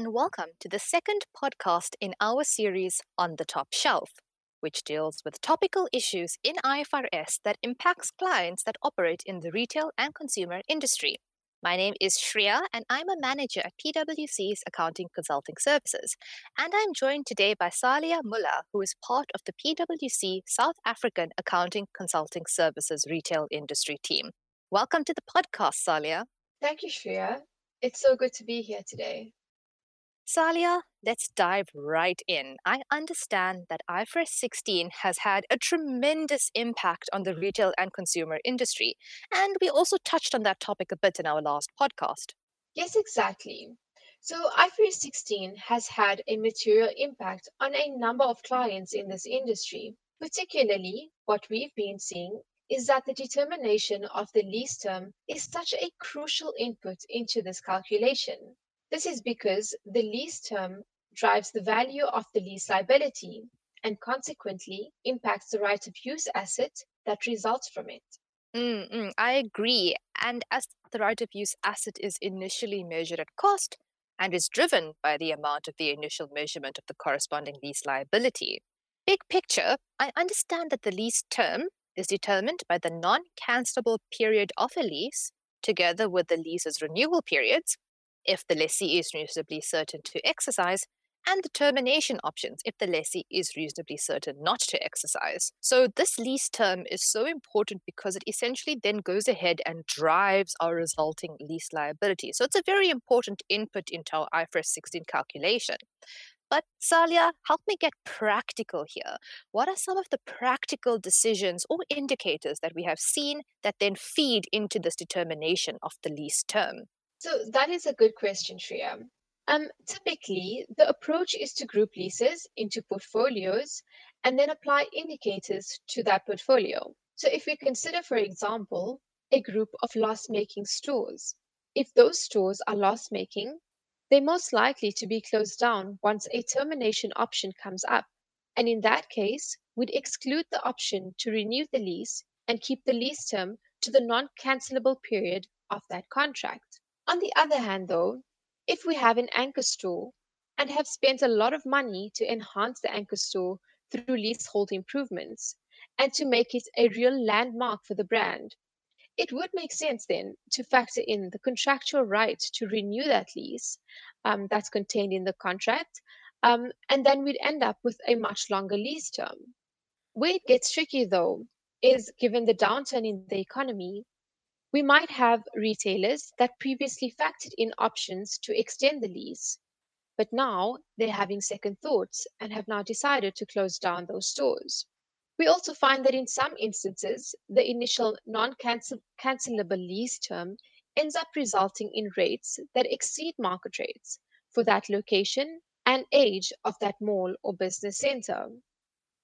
and welcome to the second podcast in our series On the Top Shelf, which deals with topical issues in IFRS that impacts clients that operate in the retail and consumer industry. My name is Shreya, and I'm a manager at PwC's Accounting Consulting Services. And I'm joined today by Salia Mulla, who is part of the PwC South African Accounting Consulting Services Retail Industry team. Welcome to the podcast, Salia. Thank you, Shreya. It's so good to be here today. Salia, let's dive right in. I understand that IFRS 16 has had a tremendous impact on the retail and consumer industry, and we also touched on that topic a bit in our last podcast. Yes, exactly. So IFRS 16 has had a material impact on a number of clients in this industry. Particularly, what we've been seeing is that the determination of the lease term is such a crucial input into this calculation. This is because the lease term drives the value of the lease liability and consequently impacts the right of use asset that results from it. I agree. And as the right of use asset is initially measured at cost and is driven by the amount of the initial measurement of the corresponding lease liability. Big picture, I understand that the lease term is determined by the non-cancelable period of a lease together with the lease's renewal periods, if the lessee is reasonably certain to exercise, and the termination options if the lessee is reasonably certain not to exercise. So this lease term is so important because it essentially then goes ahead and drives our resulting lease liability. So it's a very important input into our IFRS 16 calculation. But Salia, help me get practical here. What are some of the practical decisions or indicators that we have seen that then feed into this determination of the lease term? So that is a good question, Shreya. Typically, the approach is to group leases into portfolios and then apply indicators to that portfolio. So if we consider, for example, a group of loss-making stores, if those stores are loss-making, they're most likely to be closed down once a termination option comes up. And in that case, we'd exclude the option to renew the lease and keep the lease term to the non-cancelable period of that contract. On the other hand, though, if we have an anchor store and have spent a lot of money to enhance the anchor store through leasehold improvements and to make it a real landmark for the brand, it would make sense then to factor in the contractual right to renew that lease that's contained in the contract, and then we'd end up with a much longer lease term. Where it gets tricky, though, is given the downturn in the economy, we might have retailers that previously factored in options to extend the lease, but now they're having second thoughts and have now decided to close down those stores. We also find that in some instances, the initial non-cancelable lease term ends up resulting in rates that exceed market rates for that location and age of that mall or business center.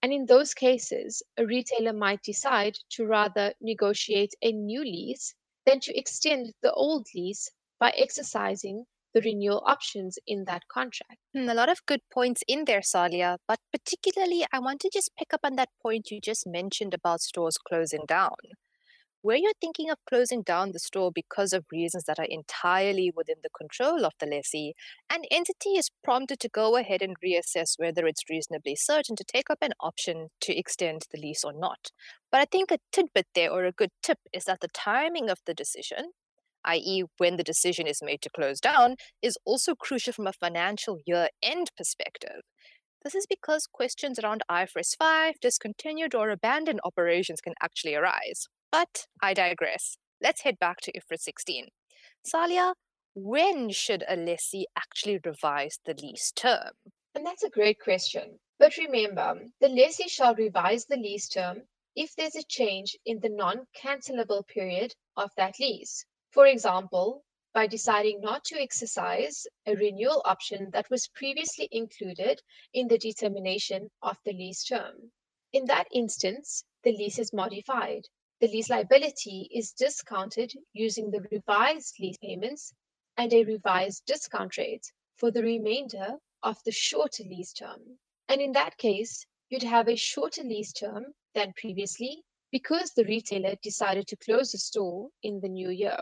And in those cases, a retailer might decide to rather negotiate a new lease than to extend the old lease by exercising the renewal options in that contract. A lot of good points in there, Salia, but particularly I want to just pick up on that point you just mentioned about stores closing down. Where you're thinking of closing down the store because of reasons that are entirely within the control of the lessee, an entity is prompted to go ahead and reassess whether it's reasonably certain to take up an option to extend the lease or not. But I think a tidbit there, or a good tip, is that the timing of the decision, i.e. when the decision is made to close down, is also crucial from a financial year-end perspective. This is because questions around IFRS 5, discontinued or abandoned operations can actually arise. But I digress. Let's head back to IFRS 16. Salia, when should a lessee actually revise the lease term? And that's a great question. But remember, the lessee shall revise the lease term if there's a change in the non-cancelable period of that lease. For example, by deciding not to exercise a renewal option that was previously included in the determination of the lease term. In that instance, the lease is modified. The lease liability is discounted using the revised lease payments and a revised discount rate for the remainder of the shorter lease term. And in that case, you'd have a shorter lease term than previously because the retailer decided to close the store in the new year.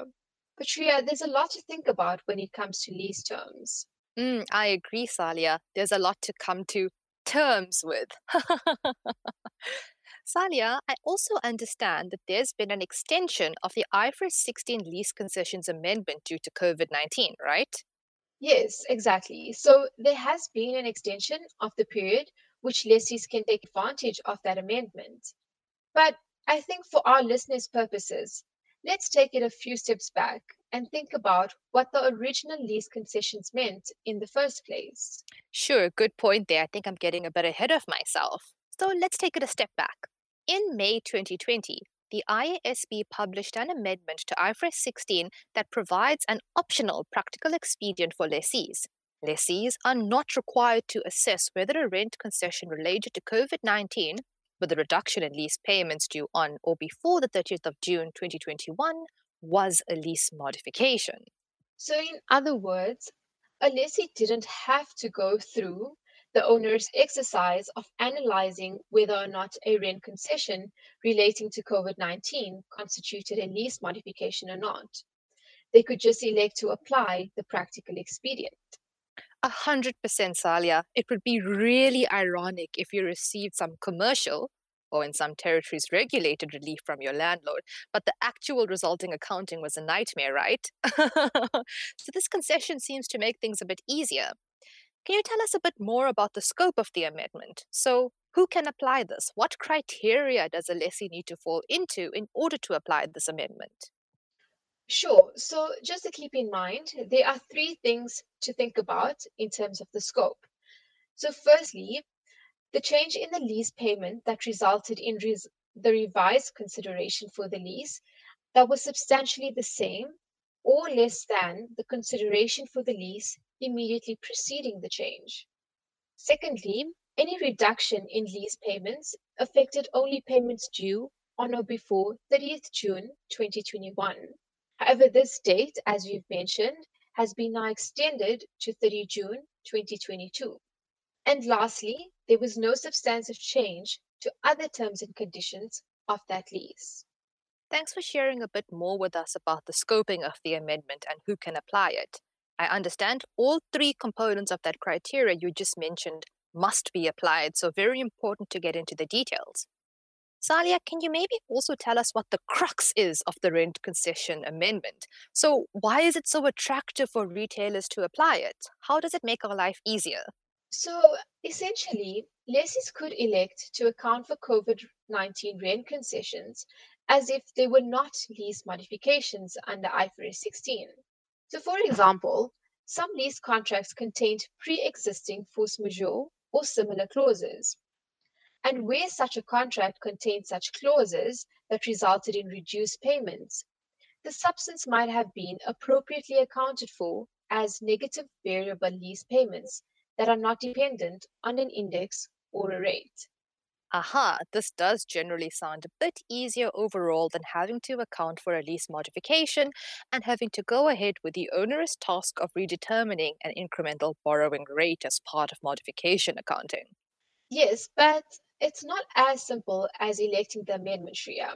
But Shreya, there's a lot to think about when it comes to lease terms. I agree, Salia. There's a lot to come to terms with. Salia, I also understand that there's been an extension of the IFRS 16 lease concessions amendment due to COVID-19, right? Yes, exactly. So there has been an extension of the period which lessees can take advantage of that amendment. But I think for our listeners' purposes, let's take it a few steps back and think about what the original lease concessions meant in the first place. Sure, good point there. I think I'm getting a bit ahead of myself. So let's take it a step back. In May 2020, the IASB published an amendment to IFRS 16 that provides an optional practical expedient for lessees. Lessees are not required to assess whether a rent concession related to COVID-19, with a reduction in lease payments due on or before the 30th of June 2021, was a lease modification. So in other words, a lessee didn't have to go through the owner's exercise of analyzing whether or not a rent concession relating to COVID-19 constituted a lease modification or not. They could just elect to apply the practical expedient. 100%, Salia. It would be really ironic if you received some commercial or in some territories regulated relief from your landlord, but the actual resulting accounting was a nightmare, right? So this concession seems to make things a bit easier. Can you tell us a bit more about the scope of the amendment? So who can apply this? What criteria does a lessee need to fall into in order to apply this amendment? Sure. So just to keep in mind, there are three things to think about in terms of the scope. So firstly, the change in the lease payment that resulted in the revised consideration for the lease that was substantially the same or less than the consideration for the lease immediately preceding the change. Secondly, any reduction in lease payments affected only payments due on or before 30th June 2021. However, this date, as we've mentioned, has been now extended to 30 June 2022. And lastly, there was no substantive change to other terms and conditions of that lease. Thanks for sharing a bit more with us about the scoping of the amendment and who can apply it. I understand all three components of that criteria you just mentioned must be applied, so very important to get into the details. Salia, can you maybe also tell us what the crux is of the rent concession amendment? So why is it so attractive for retailers to apply it? How does it make our life easier? So essentially, lessees could elect to account for COVID-19 rent concessions as if they were not lease modifications under IFRS 16. So for example, some lease contracts contained pre-existing force majeure or similar clauses. And where such a contract contained such clauses that resulted in reduced payments, the substance might have been appropriately accounted for as negative variable lease payments that are not dependent on an index or a rate. Aha, this does generally sound a bit easier overall than having to account for a lease modification and having to go ahead with the onerous task of redetermining an incremental borrowing rate as part of modification accounting. Yes, but it's not as simple as electing the amendment, Shreya.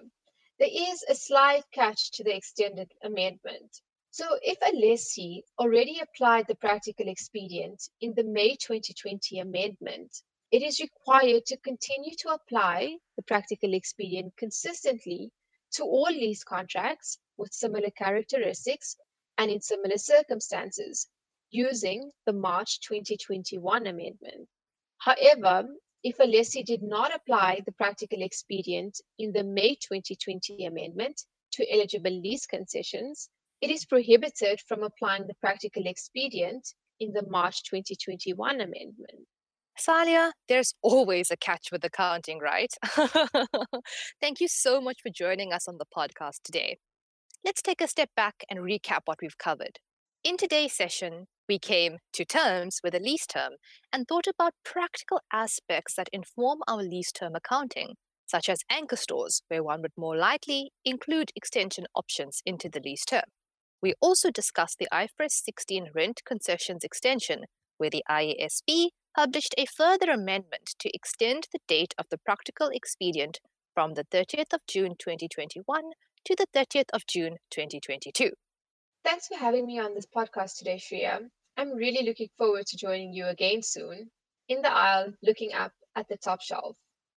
There is a slight catch to the extended amendment. So if a lessee already applied the practical expedient in the May 2020 amendment, it is required to continue to apply the practical expedient consistently to all lease contracts with similar characteristics and in similar circumstances using the March 2021 amendment. However, if a lessee did not apply the practical expedient in the May 2020 amendment to eligible lease concessions, it is prohibited from applying the practical expedient in the March 2021 amendment. Salia, there's always a catch with accounting, right? Thank you so much for joining us on the podcast today. Let's take a step back and recap what we've covered. In today's session, we came to terms with a lease term and thought about practical aspects that inform our lease term accounting, such as anchor stores, where one would more likely include extension options into the lease term. We also discussed the IFRS 16 rent concessions extension, where the IASB published a further amendment to extend the date of the practical expedient from the 30th of June 2021 to the 30th of June 2022. Thanks for having me on this podcast today, Shreya. I'm really looking forward to joining you again soon, in the aisle looking up at the top shelf.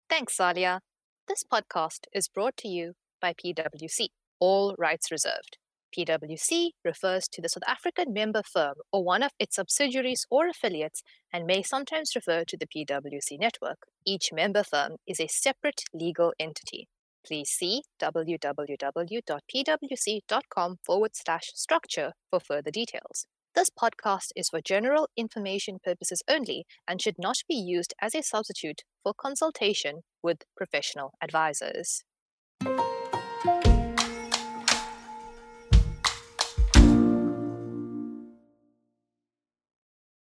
Thanks, Salia. This podcast is brought to you by PwC, all rights reserved. PwC refers to the South African member firm or one of its subsidiaries or affiliates and may sometimes refer to the PwC network. Each member firm is a separate legal entity. Please see www.pwc.com/structure for further details. This podcast is for general information purposes only and should not be used as a substitute for consultation with professional advisors.